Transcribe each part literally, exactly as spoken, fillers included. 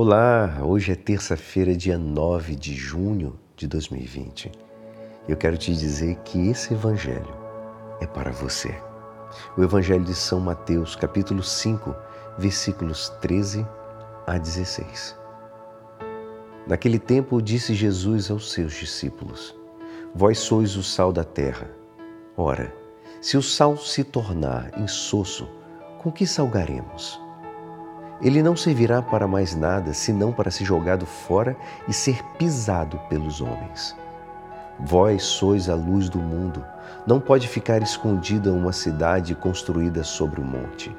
Olá, hoje é terça-feira, dia nove de junho de dois mil e vinte. Eu quero te dizer que esse evangelho é para você. O evangelho de São Mateus, capítulo cinco, versículos treze a dezesseis. Naquele tempo disse Jesus aos seus discípulos: Vós sois o sal da terra. Ora, se o sal se tornar insosso, com que salgaremos? Ele não servirá para mais nada, senão para ser jogado fora e ser pisado pelos homens. Vós sois a luz do mundo. Não pode ficar escondida uma cidade construída sobre um monte.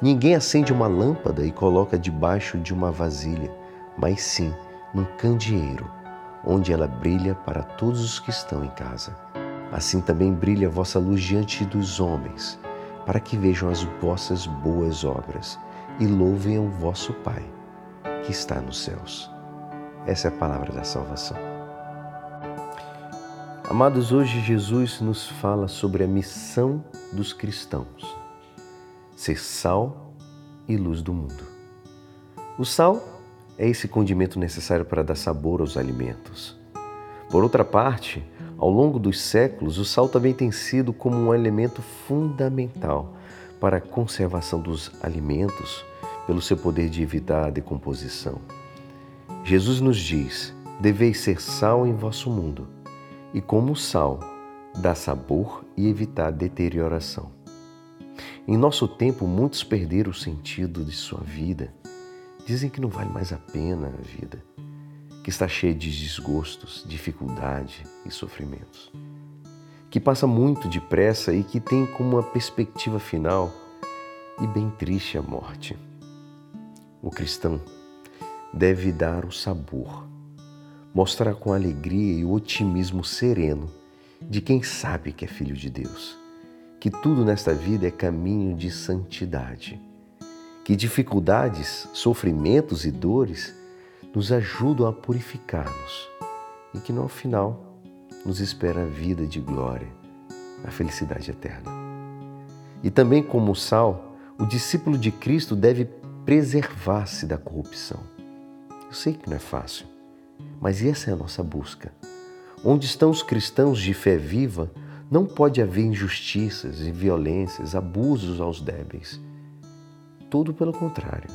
Ninguém acende uma lâmpada e coloca debaixo de uma vasilha, mas sim num candeeiro, onde ela brilha para todos os que estão em casa. Assim também brilha a vossa luz diante dos homens, para que vejam as vossas boas obras e louvem o vosso Pai, que está nos céus. Essa é a palavra da salvação. Amados, hoje Jesus nos fala sobre a missão dos cristãos: ser sal e luz do mundo. O sal é esse condimento necessário para dar sabor aos alimentos. Por outra parte, ao longo dos séculos, o sal também tem sido como um elemento fundamental para a conservação dos alimentos, pelo seu poder de evitar a decomposição. Jesus nos diz: deveis ser sal em vosso mundo, e como o sal dá sabor e evita a deterioração. Em nosso tempo, muitos perderam o sentido de sua vida. Dizem que não vale mais a pena a vida, que está cheia de desgostos, dificuldade e sofrimentos, que passa muito depressa e que tem como uma perspectiva final e bem triste a morte. O cristão deve dar o sabor, mostrar com alegria e o otimismo sereno de quem sabe que é filho de Deus, que tudo nesta vida é caminho de santidade, que dificuldades, sofrimentos e dores nos ajudam a purificar-nos e que no final nos espera a vida de glória, a felicidade eterna. E também como o sal, o discípulo de Cristo deve preservar-se da corrupção. Eu sei que não é fácil, mas essa é a nossa busca. Onde estão os cristãos de fé viva, não pode haver injustiças e violências, abusos aos débeis. Tudo pelo contrário.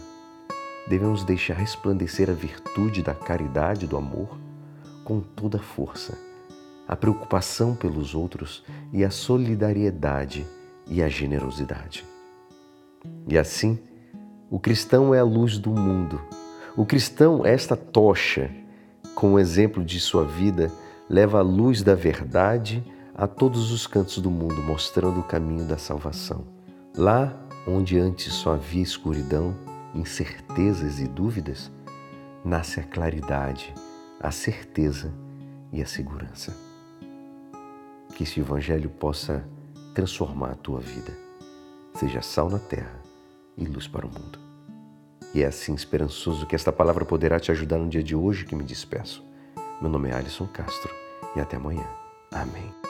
Devemos deixar resplandecer a virtude da caridade e do amor com toda a força, a preocupação pelos outros e a solidariedade e a generosidade. E assim, o cristão é a luz do mundo. O cristão é esta tocha, com o exemplo de sua vida, leva a luz da verdade a todos os cantos do mundo, mostrando o caminho da salvação. Lá onde antes só havia escuridão, incertezas e dúvidas, nasce a claridade, a certeza e a segurança. Que este evangelho possa transformar a tua vida. Seja sal na terra e luz para o mundo. E é assim, esperançoso, que esta palavra poderá te ajudar no dia de hoje, que me despeço. Meu nome é Alisson Castro e até amanhã. Amém.